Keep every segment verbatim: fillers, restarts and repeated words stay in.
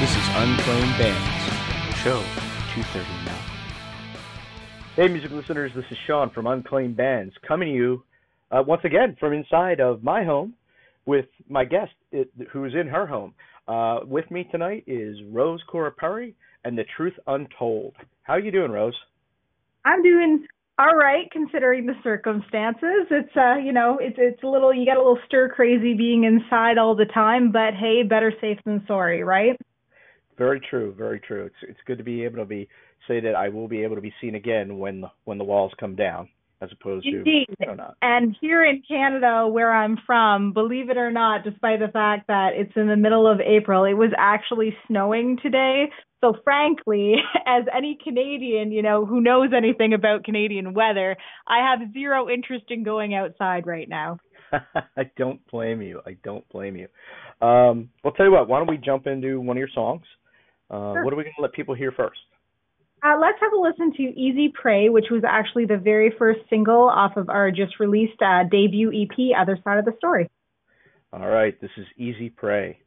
This is Unclaimed Bands, show two thirty-nine. Hey, music listeners, this is Sean from Unclaimed Bands, coming to you uh, once again from inside of my home with my guest it, who's in her home. Uh, with me tonight is Rose Cora Perry and The Truth Untold. How are you doing, Rose? I'm doing all right, considering the circumstances. It's, uh, you know, it's it's a little, you got a little stir crazy being inside all the time, but hey, better safe than sorry, right? Very true, very true. It's it's good to be able to be say that I will be able to be seen again when when the walls come down, as opposed Indeed. to no, not. And here in Canada, where I'm from, believe it or not, despite the fact that it's in the middle of April, it was actually snowing today. So frankly, as any Canadian, you know, who knows anything about Canadian weather, I have zero interest in going outside right now. I don't blame you. I don't blame you. Um, well, tell you what, why don't we jump into one of your songs? Uh, sure. What are we going to let people hear first? Uh, let's have a listen to Easy Prey, which was actually the very first single off of our just released uh, debut E P, Other Side of the Story. All right, this is Easy Prey.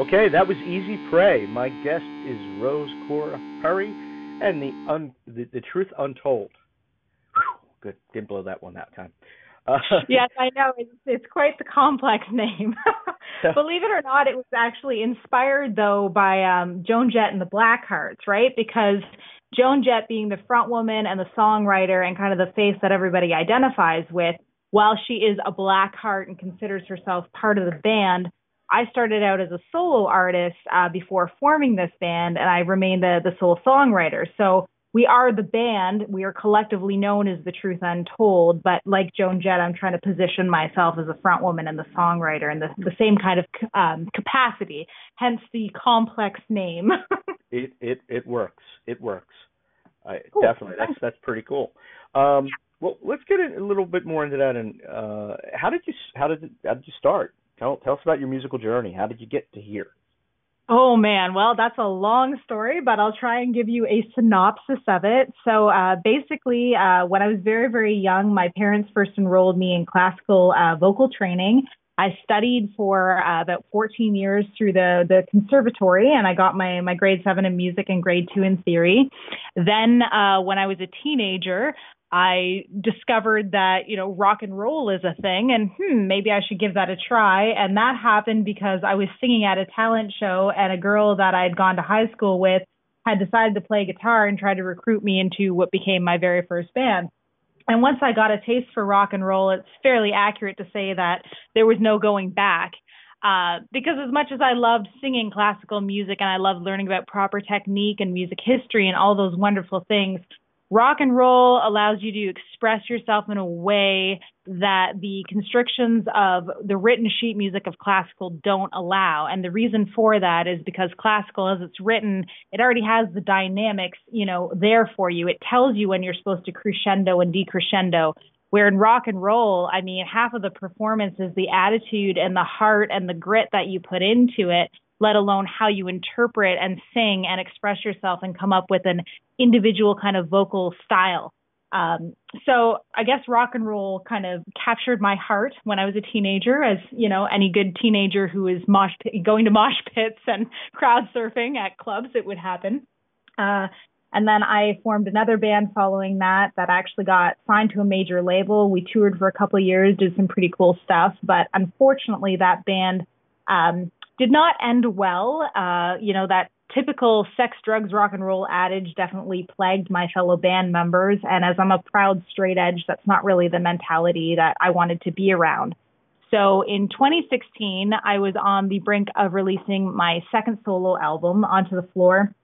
Okay, that was Easy Prey. My guest is Rose Cora Perry and the, un- the, the Truth Untold. Whew. good. Didn't blow that one that time. Uh, yes, I know. It's, it's quite the complex name. So, believe it or not, it was actually inspired, though, by um, Joan Jett and the Blackhearts, right? Because Joan Jett being the front woman and the songwriter and kind of the face that everybody identifies with, while she is a Blackheart and considers herself part of the band, I started out as a solo artist uh, before forming this band, and I remained the, the sole songwriter. So we are the band. We are collectively known as The Truth Untold, but like Joan Jett, I'm trying to position myself as a front woman and the songwriter in the, the same kind of um, capacity, hence the complex name. it, it it works. It works. I, cool. Definitely. That's, that's pretty cool. Um, yeah. Well, let's get a little bit more into that. And uh, how did you how did how did you start? Tell, tell us about your musical journey. How did you get to here? Oh, man. Well, that's a long story, but I'll try and give you a synopsis of it. So uh, basically, uh, when I was very, very young, my parents first enrolled me in classical uh, vocal training. I studied for uh, about fourteen years through the, the conservatory, and I got my, my grade seven in music and grade two in theory. Then uh, when I was a teenager, I discovered that, you know, rock and roll is a thing, and hmm, maybe I should give that a try. And that happened because I was singing at a talent show, and a girl that I had gone to high school with had decided to play guitar and tried to recruit me into what became my very first band. And once I got a taste for rock and roll, it's fairly accurate to say that there was no going back. Uh, because as much as I loved singing classical music and I loved learning about proper technique and music history and all those wonderful things, rock and roll allows you to express yourself in a way that the constrictions of the written sheet music of classical don't allow. And the reason for that is because classical, as it's written, it already has the dynamics, you know, there for you. It tells you when you're supposed to crescendo and decrescendo. Where in rock and roll, I mean, half of the performance is the attitude and the heart and the grit that you put into it, let alone how you interpret and sing and express yourself and come up with an individual kind of vocal style. Um, so I guess rock and roll kind of captured my heart when I was a teenager, as, you know, any good teenager who is mosh pit, going to mosh pits and crowd surfing at clubs, it would happen. Uh, and then I formed another band following that, that actually got signed to a major label. We toured for a couple of years, did some pretty cool stuff, but unfortunately that band, um, did not end well. Uh, you know, that typical sex, drugs, rock and roll adage definitely plagued my fellow band members. And as I'm a proud straight edge, that's not really the mentality that I wanted to be around. So in twenty sixteen, I was on the brink of releasing my second solo album, Onto the Floor.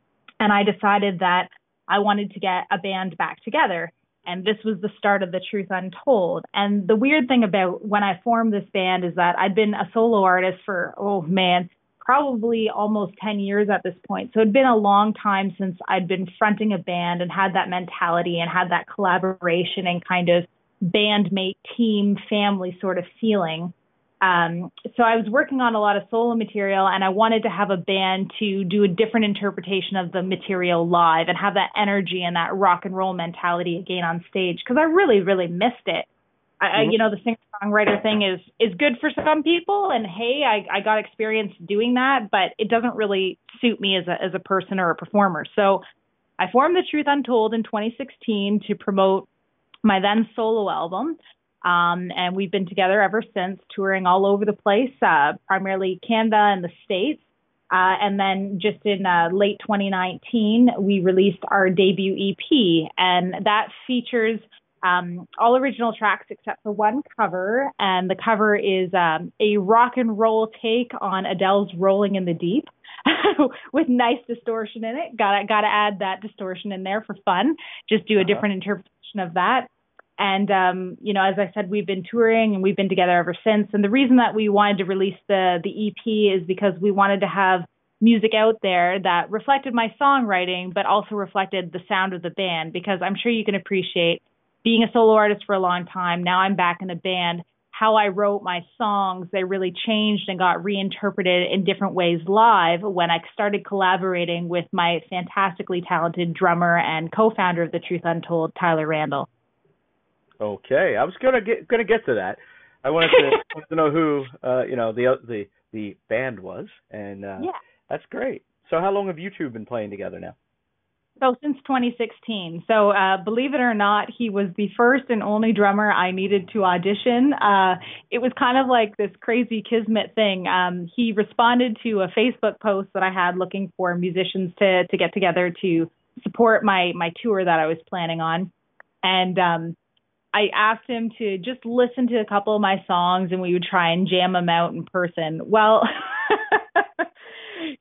And I decided that I wanted to get a band back together. And this was the start of The Truth Untold. And the weird thing about when I formed this band is that I'd been a solo artist for, oh man, probably almost ten years at this point. So it'd been a long time since I'd been fronting a band and had that mentality and had that collaboration and kind of bandmate, team, family sort of feeling. Um, so I was working on a lot of solo material, and I wanted to have a band to do a different interpretation of the material live and have that energy and that rock and roll mentality again on stage, because I really, really missed it. I, mm-hmm. You know, the singer-songwriter thing is is good for some people, and hey, I, I got experience doing that, but it doesn't really suit me as a as a person or a performer. So I formed The Truth Untold in twenty sixteen to promote my then solo album. Um, and we've been together ever since, touring all over the place, uh, primarily Canada and the States. Uh, and then just in uh, late twenty nineteen, we released our debut E P, and that features um, all original tracks except for one cover. And the cover is um, a rock and roll take on Adele's Rolling in the Deep with nice distortion in it. Gotta, gotta add that distortion in there for fun. Just do a different interpretation of that. And, um, you know, as I said, we've been touring and we've been together ever since. And the reason that we wanted to release the the E P is because we wanted to have music out there that reflected my songwriting, but also reflected the sound of the band, because I'm sure you can appreciate being a solo artist for a long time. Now I'm back in a band. How I wrote my songs, they really changed and got reinterpreted in different ways live when I started collaborating with my fantastically talented drummer and co-founder of The Truth Untold, Tyler Randall. Okay, I was gonna get gonna get to that. I wanted to, wanted to know who uh, you know the the the band was, and uh, yeah. That's great. So, how long have you two been playing together now? So since twenty sixteen. So uh, believe it or not, he was the first and only drummer I needed to audition. Uh, it was kind of like this crazy kismet thing. Um, he responded to a Facebook post that I had looking for musicians to to get together to support my my tour that I was planning on. And um, I asked him to just listen to a couple of my songs and we would try and jam them out in person. Well,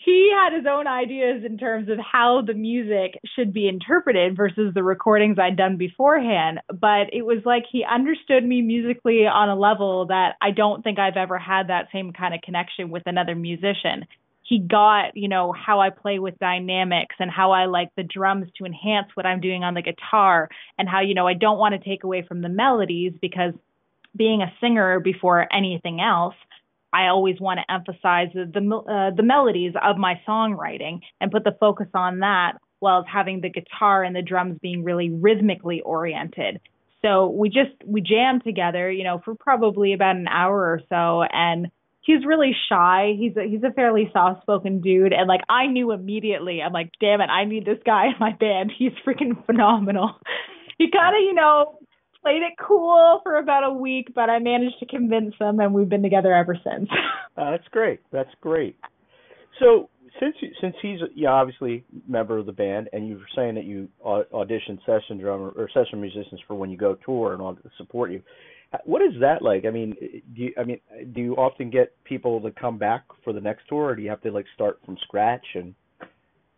he had his own ideas in terms of how the music should be interpreted versus the recordings I'd done beforehand. But it was like he understood me musically on a level that I don't think I've ever had that same kind of connection with another musician. He got, you know, how I play with dynamics and how I like the drums to enhance what I'm doing on the guitar and how, you know, I don't want to take away from the melodies because being a singer before anything else, I always want to emphasize the the, uh, the melodies of my songwriting and put the focus on that while having the guitar and the drums being really rhythmically oriented. So we just, we jammed together, you know, for probably about an hour or so. And he's really shy. He's a, he's a fairly soft-spoken dude. And, like, I knew immediately. I'm like, damn it, I need this guy in my band. He's freaking phenomenal. He kind of, you know, played it cool for about a week, but I managed to convince him, and we've been together ever since. Uh, that's great. That's great. So since since he's yeah, obviously a member of the band, and you were saying that you audition session drummer or session musicians for when you go tour and all to support you, what is that like? I mean, do you, I mean, do you often get people to come back for the next tour, or do you have to like start from scratch? And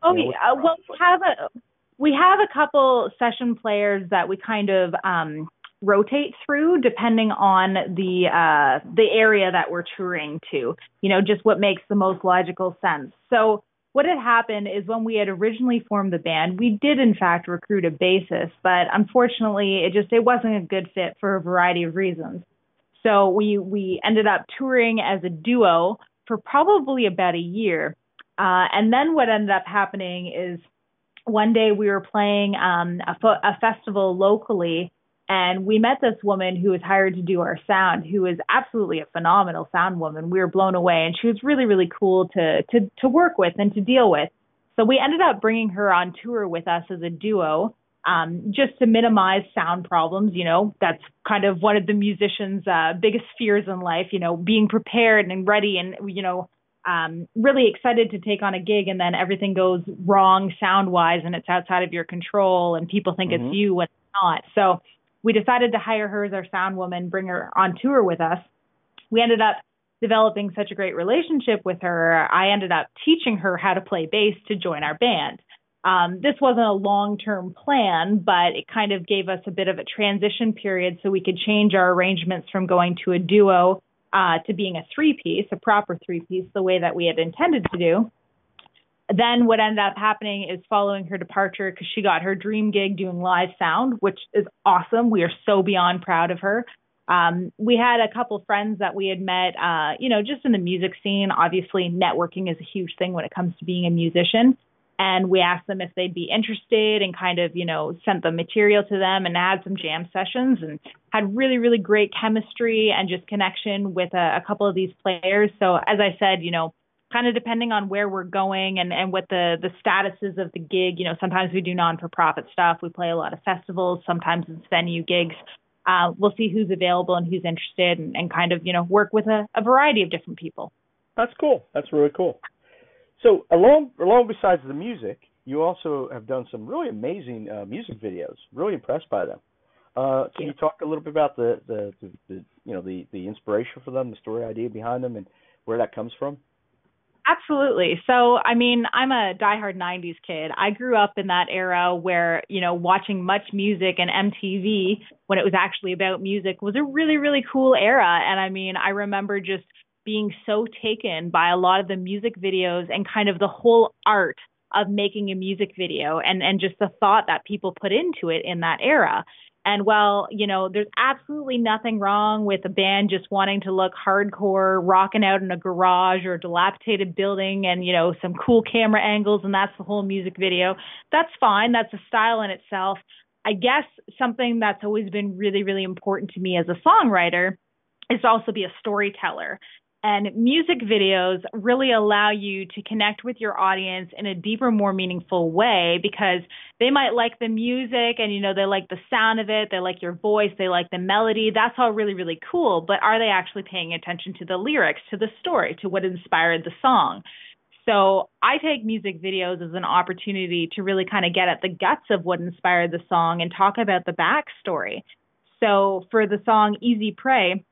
oh, you know, yeah. Well, we have a we have a couple session players that we kind of um, rotate through depending on the uh, the area that we're touring to, you know, just what makes the most logical sense. So what had happened is when we had originally formed the band, we did in fact recruit a bassist, but unfortunately it just, it wasn't a good fit for a variety of reasons. So we, we ended up touring as a duo for probably about a year. Uh, and then what ended up happening is one day we were playing um, a, fo- a festival locally. And we met this woman who was hired to do our sound, who is absolutely a phenomenal sound woman. We were blown away, and she was really, really cool to to to work with and to deal with. So we ended up bringing her on tour with us as a duo, um, just to minimize sound problems. You know, that's kind of one of the musicians' uh, biggest fears in life. You know, being prepared and ready, and you know, um, really excited to take on a gig, and then everything goes wrong sound-wise, and it's outside of your control, and people think mm-hmm. it's you when it's not. So we decided to hire her as our sound woman, bring her on tour with us. We ended up developing such a great relationship with her. I ended up teaching her how to play bass to join our band. Um, this wasn't a long-term plan, but it kind of gave us a bit of a transition period so we could change our arrangements from going to a duo uh, to being a three-piece, a proper three-piece, the way that we had intended to do. Then what ended up happening is following her departure, because she got her dream gig doing live sound, which is awesome. We are so beyond proud of her. Um, we had a couple friends that we had met, uh, you know, just in the music scene. Obviously, networking is a huge thing when it comes to being a musician. And we asked them if they'd be interested and kind of, you know, sent the material to them and had some jam sessions and had really, really great chemistry and just connection with a, a couple of these players. So as I said, you know, kind of depending on where we're going and, and what the, the status is of the gig. You know, sometimes we do non-for-profit stuff. We play a lot of festivals. Sometimes it's venue gigs. Uh, we'll see who's available and who's interested and, and kind of, you know, work with a, a variety of different people. That's cool. That's really cool. So along, along besides the music, you also have done some really amazing uh, music videos. Really impressed by them. Uh, can you talk a little bit about the, the, the, the, you know, the, the inspiration for them, the story idea behind them and where that comes from? Absolutely. So, I mean, I'm a diehard nineties kid. I grew up in that era where, you know, watching much music and M T V when it was actually about music was a really, really cool era. And I mean, I remember just being so taken by a lot of the music videos and kind of the whole art of making a music video and, and just the thought that people put into it in that era. And while, you know, there's absolutely nothing wrong with a band just wanting to look hardcore, rocking out in a garage or a dilapidated building and, you know, some cool camera angles and that's the whole music video, that's fine. That's a style in itself. I guess something that's always been really, really important to me as a songwriter is to also be a storyteller. And music videos really allow you to connect with your audience in a deeper, more meaningful way, because they might like the music and, you know, they like the sound of it. They like your voice. They like the melody. That's all really, really cool. But are they actually paying attention to the lyrics, to the story, to what inspired the song? So I take music videos as an opportunity to really kind of get at the guts of what inspired the song and talk about the backstory. So for the song Easy Prey,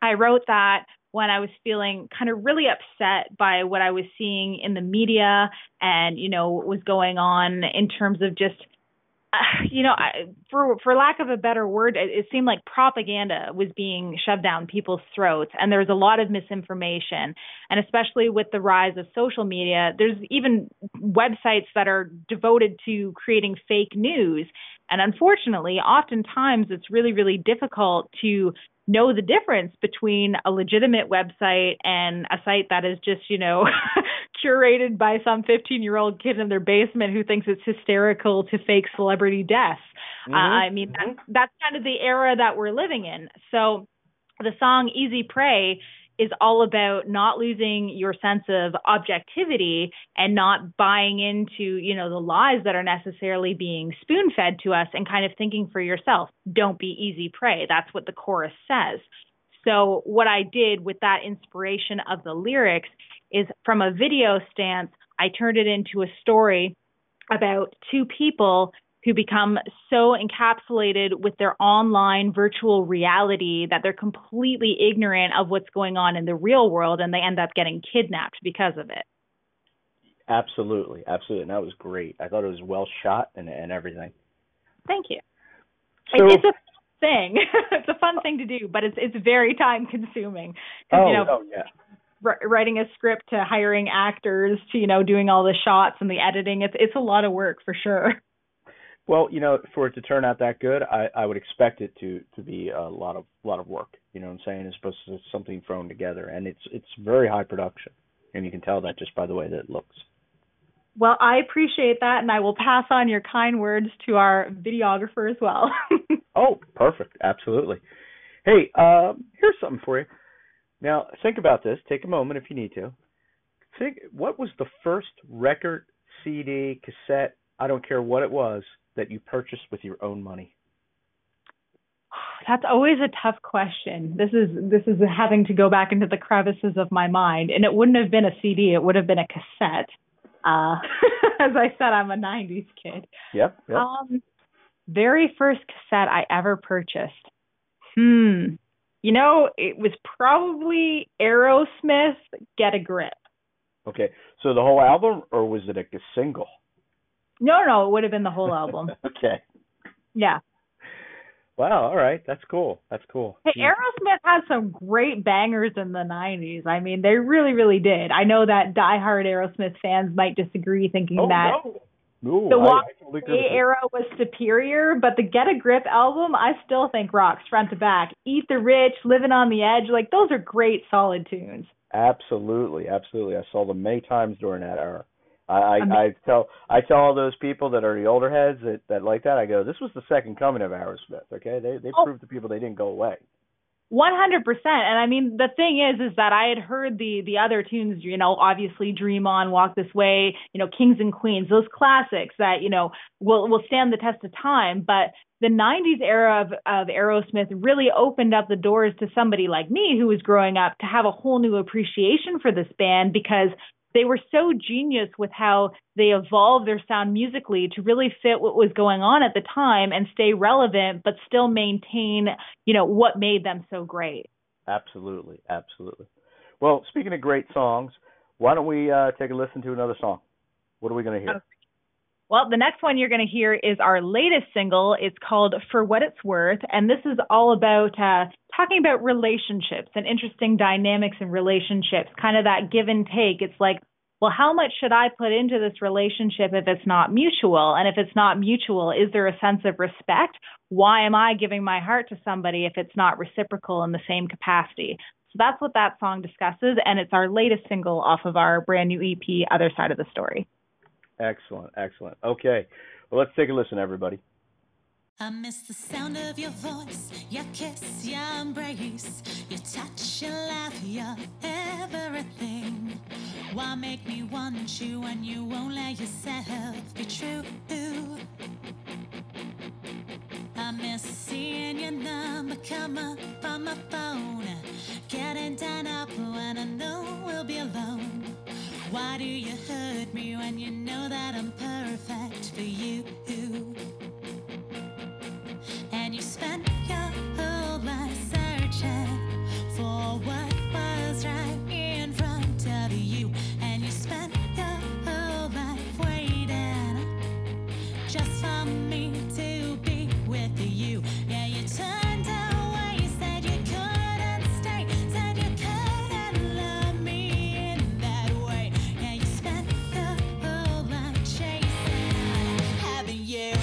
I wrote that when I was feeling kind of really upset by what I was seeing in the media and, you know, what was going on in terms of just, uh, you know, I, for for lack of a better word, it, it seemed like propaganda was being shoved down people's throats. And there was a lot of misinformation. And especially with the rise of social media, there's even websites that are devoted to creating fake news. And unfortunately, oftentimes it's really, really difficult to know the difference between a legitimate website and a site that is just, you know, curated by some fifteen-year-old kid in their basement who thinks it's hysterical to fake celebrity deaths. Mm-hmm. Uh, I mean, that's, that's kind of the era that we're living in. So the song Easy Prey is all about not losing your sense of objectivity and not buying into, you know, the lies that are necessarily being spoon-fed to us, and kind of thinking for yourself, don't be easy prey. That's what the chorus says. So what I did with that inspiration of the lyrics is, from a video stance, I turned it into a story about two people who become so encapsulated with their online virtual reality that they're completely ignorant of what's going on in the real world, and they end up getting kidnapped because of it. Absolutely. Absolutely. And that was great. I thought it was well shot and, and everything. Thank you. So, it's a fun thing. It's a fun thing to do, but it's it's very time consuming. Oh, you know, oh, yeah. Writing a script to hiring actors to, you know, doing all the shots and the editing. It's, it's a lot of work for sure. Well, you know, for it to turn out that good, I, I would expect it to, to be a lot of lot of work. You know what I'm saying? It's supposed to be something thrown together, and it's it's very high production, and you can tell that just by the way that it looks. Well, I appreciate that, and I will pass on your kind words to our videographer as well. Oh, perfect. Absolutely. Hey, um, here's something for you. Now, think about this. Take a moment if you need to. Think, what was the first record, C D, cassette, I don't care what it was, that you purchased with your own money? That's always a tough question. This is this is having to go back into the crevices of my mind. And it wouldn't have been a C D. It would have been a cassette. Uh, as I said, I'm a nineties kid. Yep. yep. Um, very first cassette I ever purchased. Hmm. You know, it was probably Aerosmith, Get a Grip. Okay. So the whole album, or was it a single? No, no, it would have been the whole album. Okay. Yeah. Wow. All right. That's cool. That's cool. Hey, Aerosmith had some great bangers in the nineties. I mean, they really, really did. I know that diehard Aerosmith fans might disagree, thinking oh, that no. No, the Walk Away era was superior, but the Get a Grip album, I still think rocks front to back. Eat the Rich, Living on the Edge, like those are great, solid tunes. Absolutely, absolutely. I saw them many times during that era. I, I tell I tell all those people that are the older heads that, that like that, I go, this was the second coming of Aerosmith, okay? They they oh, proved to people they didn't go away. one hundred percent. And I mean, the thing is, is that I had heard the the other tunes, you know, obviously Dream On, Walk This Way, you know, Kings and Queens, those classics that, you know, will will stand the test of time. But the nineties era of, of Aerosmith really opened up the doors to somebody like me who was growing up to have a whole new appreciation for this band, because they were so genius with how they evolved their sound musically to really fit what was going on at the time and stay relevant, but still maintain, you know, what made them so great. Absolutely. Absolutely. Well, speaking of great songs, why don't we uh, take a listen to another song? What are we going to hear? Okay. Well, the next one you're going to hear is our latest single. It's called For What It's Worth. And this is all about uh, talking about relationships and interesting dynamics in relationships, kind of that give and take. It's like, well, how much should I put into this relationship if it's not mutual? And if it's not mutual, is there a sense of respect? Why am I giving my heart to somebody if it's not reciprocal in the same capacity? So that's what that song discusses. And it's our latest single off of our brand new E P, Other Side of the Story. Excellent, excellent. Okay, well, let's take a listen, everybody. I miss the sound of your voice, your kiss, your embrace, your touch, your laugh, your everything. Why make me want you when you won't let yourself be true? I miss seeing your number come up on my phone, getting done up when I know we'll be alone. Why do you hurt me when you know that I'm perfect for you? And you spent your whole life searching for what was right in front of you. And you spent your whole life waiting just for me to be with you. Yeah, you turned away, said you couldn't stay, said you couldn't love me in that way. Yeah, you spent your whole life chasing, having you.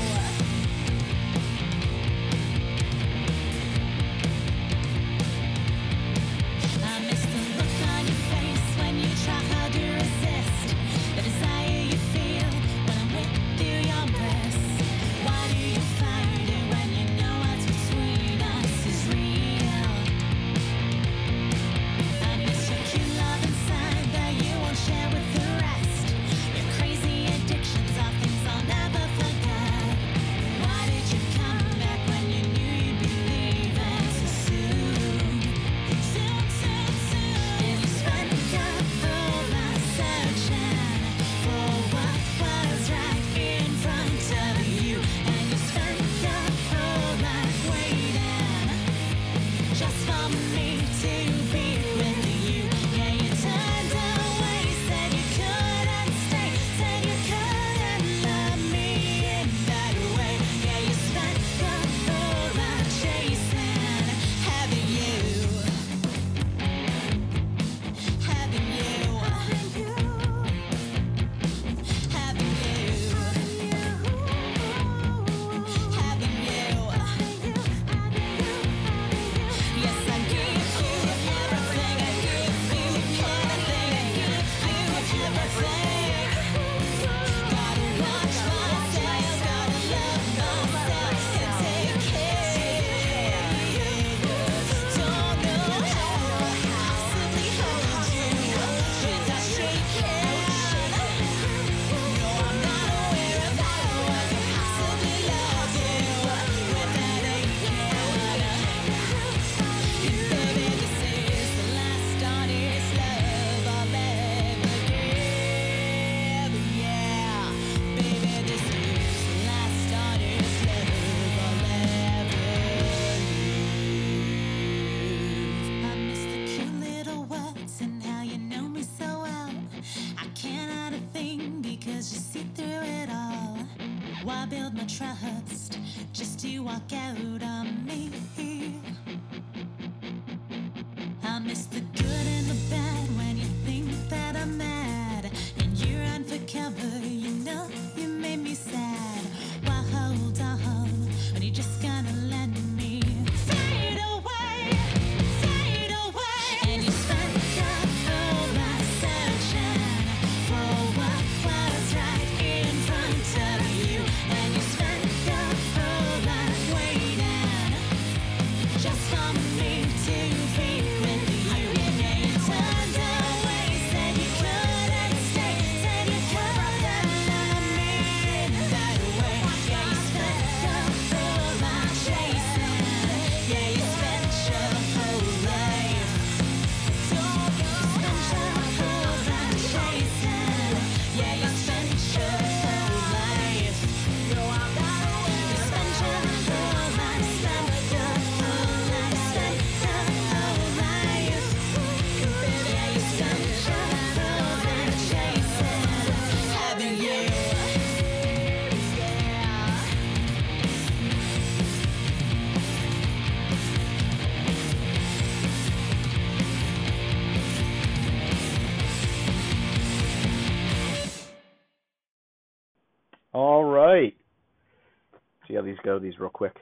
Go these real quick.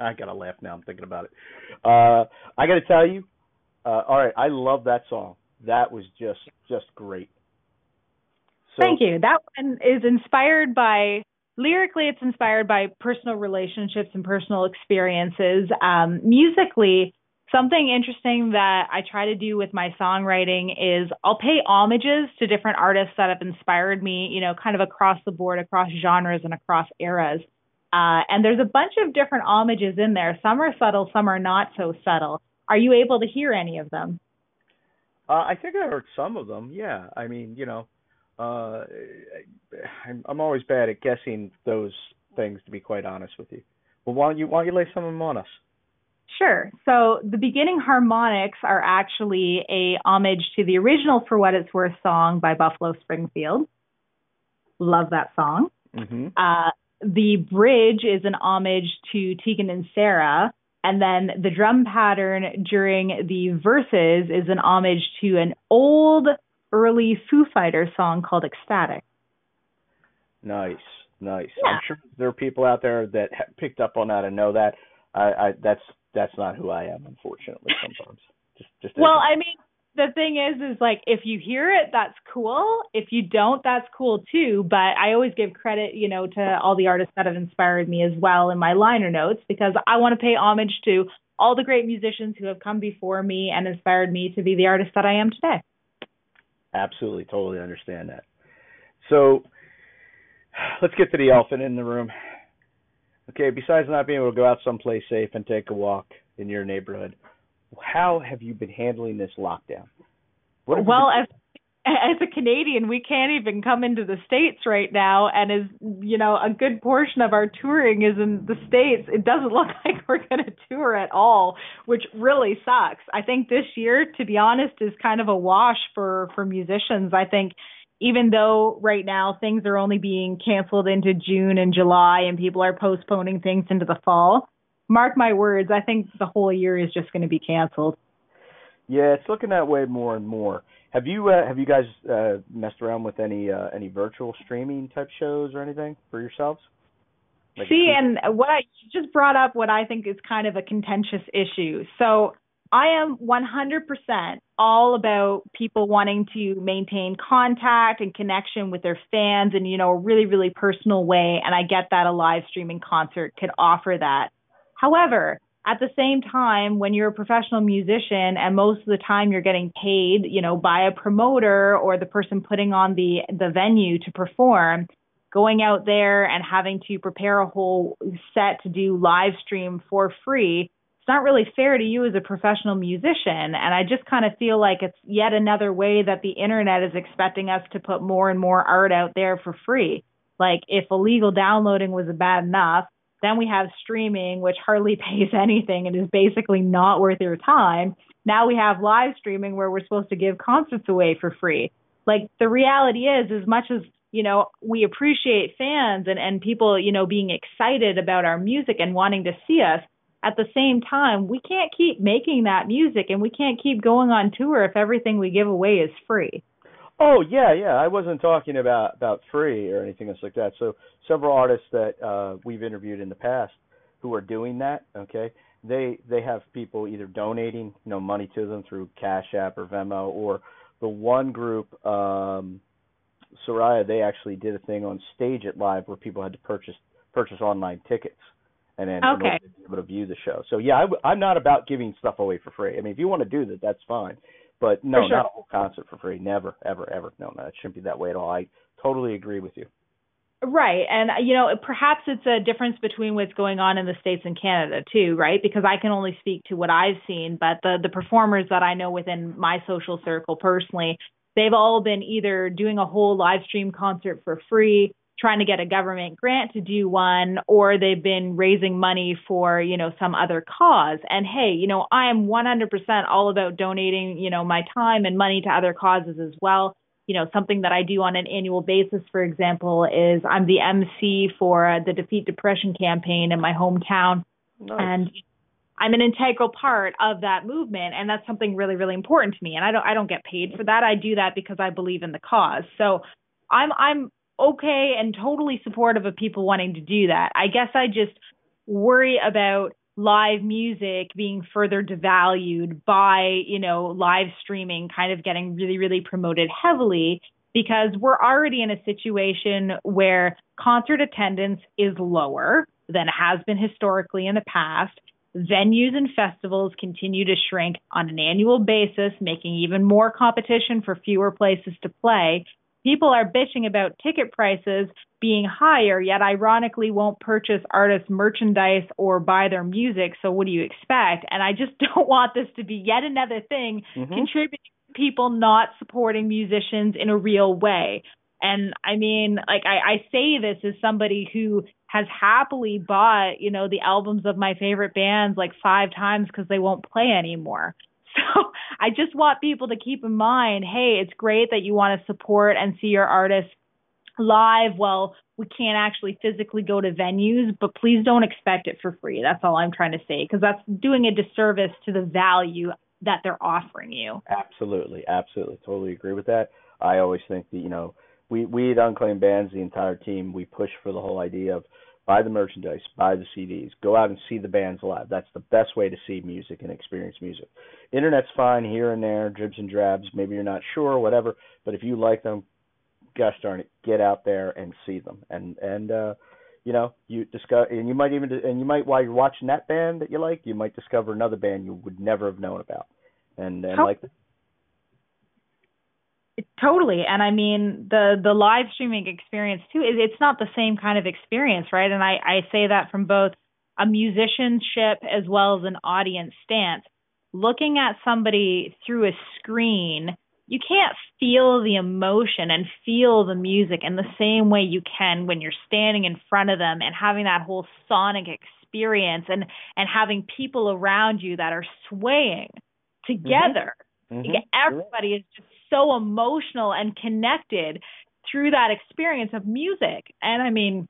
I gotta laugh now. I'm thinking about it. Uh, I gotta tell you, uh, all right, I love that song. That was just just great. So, thank you. That one is inspired by Lyrically, it's inspired by personal relationships and personal experiences. Um, musically, something interesting that I try to do with my songwriting is I'll pay homages to different artists that have inspired me, you know, kind of across the board, across genres and across eras. Uh, and there's a bunch of different homages in there. Some are subtle, some are not so subtle. Are you able to hear any of them? Uh, I think I heard some of them, yeah. I mean, you know, uh, I'm, I'm always bad at guessing those things, to be quite honest with you. Well, why don't you, why don't you lay some of them on us? Sure. So the beginning harmonics are actually a homage to the original For What It's Worth song by Buffalo Springfield. Love that song. Mm-hmm. Uh, the bridge is an homage to Tegan and Sarah. And then the drum pattern during the verses is an homage to an old, early Foo Fighters song called Ecstatic. Nice, nice. Yeah. I'm sure there are people out there that have picked up on that and know that. I, I that's that's not who I am, unfortunately. Sometimes. just, just well, I mean, the thing is, is like if you hear it, that's cool. If you don't, that's cool too. But I always give credit, you know, to all the artists that have inspired me as well in my liner notes, because I want to pay homage to all the great musicians who have come before me and inspired me to be the artist that I am today. Absolutely, totally understand that. So let's get to the elephant in the room. Okay, besides not being able to go out someplace safe and take a walk in your neighborhood, how have you been handling this lockdown? What well, as as a Canadian, we can't even come into the States right now, and as you know, a good portion of our touring is in the States. It doesn't look like we're going to tour at all, which really sucks. I think this year, to be honest, is kind of a wash for, for musicians. I think even though right now things are only being canceled into June and July and people are postponing things into the fall, mark my words, I think the whole year is just going to be canceled. Yeah, it's looking that way more and more. Have you uh, have you guys uh, messed around with any uh, any virtual streaming type shows or anything for yourselves? Like See, and what I just brought up, what I think is kind of a contentious issue. So I am one hundred percent all about people wanting to maintain contact and connection with their fans in, you know, a really, really personal way. And I get that a live streaming concert could offer that. However, at the same time, when you're a professional musician and most of the time you're getting paid, you know, by a promoter or the person putting on the, the venue to perform, going out there and having to prepare a whole set to do live stream for free, it's not really fair to you as a professional musician. And I just kind of feel like it's yet another way that the internet is expecting us to put more and more art out there for free. Like if illegal downloading was bad enough, then we have streaming, which hardly pays anything and is basically not worth your time. Now we have live streaming where we're supposed to give concerts away for free. Like the reality is, as much as, you know, we appreciate fans and, and people, you know, being excited about our music and wanting to see us, at the same time, we can't keep making that music and we can't keep going on tour if everything we give away is free. Oh, yeah, yeah. I wasn't talking about, about free or anything else like that. So several artists that uh, we've interviewed in the past who are doing that, okay, they they have people either donating, you know, money to them through Cash App or Venmo, or the one group, um, Soraya, they actually did a thing on Stage It Live where people had to purchase purchase online tickets and then okay. be able to view the show. So, yeah, I w- I'm not about giving stuff away for free. I mean, if you want to do that, that's fine. But no, sure. Not a whole concert for free. Never, ever, ever. No, no, it shouldn't be that way at all. I totally agree with you. Right. And, you know, perhaps it's a difference between what's going on in the States and Canada too, right? Because I can only speak to what I've seen, but the, the performers that I know within my social circle personally, they've all been either doing a whole live stream concert for free, trying to get a government grant to do one, or they've been raising money for, you know, some other cause. And hey, you know, I am one hundred percent all about donating, you know, my time and money to other causes as well. You know, something that I do on an annual basis, for example, is I'm the M C for the Defeat Depression campaign in my hometown. Nice. And I'm an integral part of that movement. And that's something really, really important to me. And I don't, I don't get paid for that. I do that because I believe in the cause. So I'm, I'm, okay and totally supportive of people wanting to do that. I guess I just worry about live music being further devalued by, you know, live streaming kind of getting really, really promoted heavily. because we're already in a situation where concert attendance is lower than it has been historically in the past. Venues and festivals continue to shrink on an annual basis, making even more competition for fewer places to play. People are bitching about ticket prices being higher, yet ironically won't purchase artists' merchandise or buy their music. So what do you expect? And I just don't want this to be yet another thing mm-hmm. contributing to people not supporting musicians in a real way. And I mean, like I, I say this as somebody who has happily bought, you know, the albums of my favorite bands like five times because they won't play anymore. So I just want people to keep in mind, hey, it's great that you want to support and see your artists live. Well, we can't actually physically go to venues, but please don't expect it for free. That's all I'm trying to say, because that's doing a disservice to the value that they're offering you. Absolutely. Absolutely. Totally agree with that. I always think that, you know, We we at Unclaimed Bands, the entire team, we push for the whole idea of buy the merchandise, buy the C Ds, go out and see the bands live. That's the best way to see music and experience music. Internet's fine here and there, dribs and drabs. Maybe you're not sure, whatever. But if you like them, gosh darn it, get out there and see them. And and uh, you know, you discover, and you might even and you might while you're watching that band that you like, you might discover another band you would never have known about. And and How- like. Totally. And I mean, the, the live streaming experience, too, is it's not the same kind of experience, right? And I, I say that from both a musicianship as well as an audience stance. Looking at somebody through a screen, you can't feel the emotion and feel the music in the same way you can when you're standing in front of them and having that whole sonic experience and, and having people around you that are swaying together. Mm-hmm. Mm-hmm. Everybody is just so emotional and connected through that experience of music. And I mean,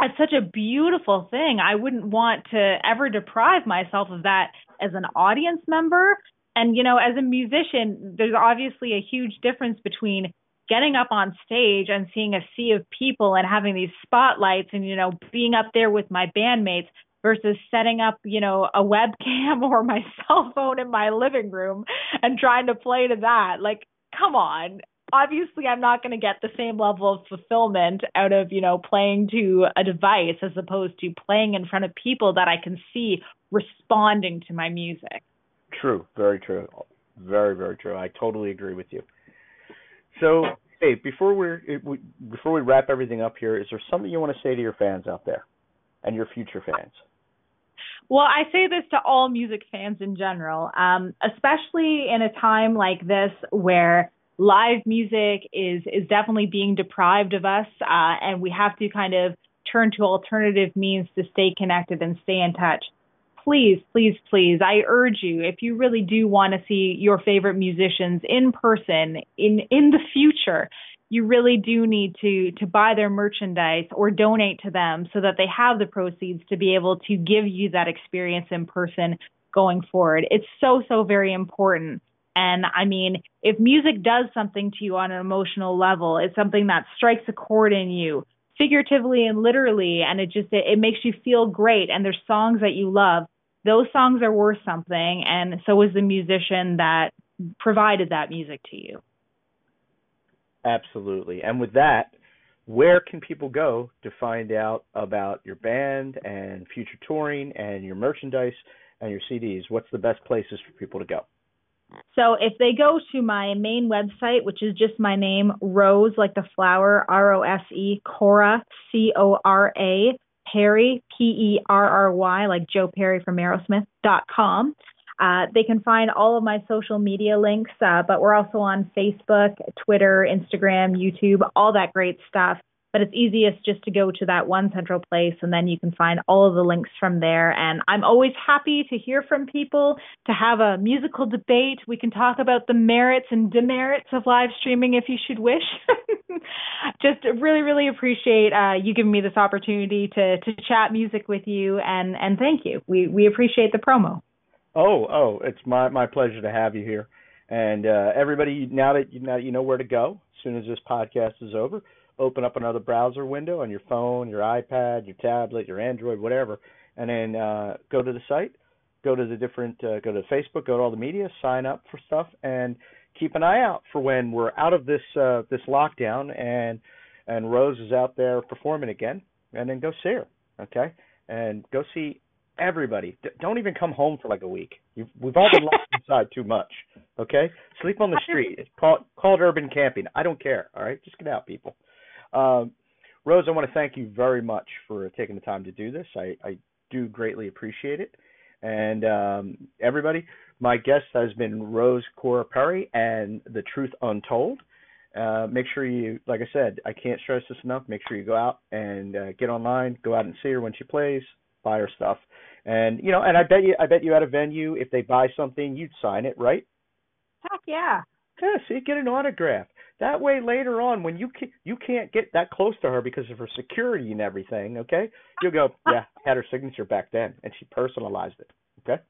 it's such a beautiful thing. I wouldn't want to ever deprive myself of that as an audience member. And, you know, as a musician, there's obviously a huge difference between getting up on stage and seeing a sea of people and having these spotlights and, you know, being up there with my bandmates versus setting up, you know, a webcam or my cell phone in my living room and trying to play to that. Like, come on. Obviously, I'm not going to get the same level of fulfillment out of, you know, playing to a device as opposed to playing in front of people that I can see responding to my music. True. Very true. Very, very true. I totally agree with you. So, hey, before we're, we before we wrap everything up here, is there something you want to say to your fans out there and your future fans? Well, I say this to all music fans in general, um, especially in a time like this where live music is is definitely being deprived of us, uh, and we have to kind of turn to alternative means to stay connected and stay in touch. Please, please, please, I urge you, if you really do want to see your favorite musicians in person in, in the future, you really do need to to buy their merchandise or donate to them so that they have the proceeds to be able to give you that experience in person going forward. It's so, so very important. And I mean, if music does something to you on an emotional level, it's something that strikes a chord in you, figuratively and literally, and it just, it, it makes you feel great. And there's songs that you love. Those songs are worth something. And so is the musician that provided that music to you. Absolutely. And with that, where can people go to find out about your band and future touring and your merchandise and your C Ds? What's the best places for people to go? So if they go to my main website, which is just my name, Rose, like the flower, R O S E, Cora, C O R A, Perry, P E R R Y, like Joe Perry from Aerosmith, dot com. Uh, they can find all of my social media links, uh, but we're also on Facebook, Twitter, Instagram, YouTube, all that great stuff. But it's easiest just to go to that one central place, and then you can find all of the links from there. And I'm always happy to hear from people, to have a musical debate. We can talk about the merits and demerits of live streaming if you should wish. Just really, really appreciate uh, you giving me this opportunity to to chat music with you, and, and thank you. We we appreciate the promo. Oh, oh, it's my, my pleasure to have you here. And uh, everybody, now that, you, now that you know where to go, as soon as this podcast is over, open up another browser window on your phone, your iPad, your tablet, your Android, whatever, and then uh, go to the site, go to the different, uh, go to Facebook, go to all the media, sign up for stuff, and keep an eye out for when we're out of this uh, this lockdown and and Rose is out there performing again, and then go see her, okay? And go see everybody. D- don't even come home for like a week. You've, we've all been locked inside too much, okay? Sleep on the street. It's called, called urban camping. I don't care, all right? Just get out, people. Um, Rose, I want to thank you very much for taking the time to do this. I, I do greatly appreciate it. And um, everybody, my guest has been Rose Cora Perry and The Truth Untold. Uh, make sure you, like I said, I can't stress this enough. Make sure you go out and uh, get online, go out and see her when she plays, buy her stuff. And, you know, and I bet you, I bet you at a venue, if they buy something, you'd sign it, right? Heck yeah. Yeah, see, get an autograph. That way later on when you, can, you can't get that close to her because of her security and everything, okay? You'll go, yeah, I had her signature back then, and she personalized it, okay?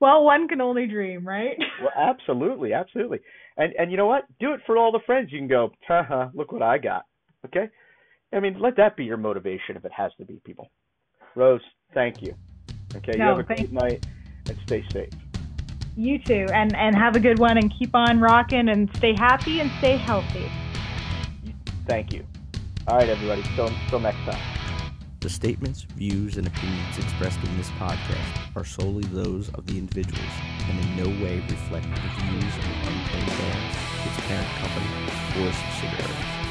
Well, one can only dream, right? Well, absolutely, absolutely. And and you know what? Do it for all the friends. You can go, haha, look what I got, okay? I mean, let that be your motivation if it has to be, people. Rose, thank you. Okay, no, you have a great night, and stay safe. You too, and, and have a good one, and keep on rocking, and stay happy, and stay healthy. Thank you. All right, everybody, till, till next time. The statements, views, and opinions expressed in this podcast are solely those of the individuals, and in no way reflect the views of Unclaimed Bands, its parent company, or subsidiaries.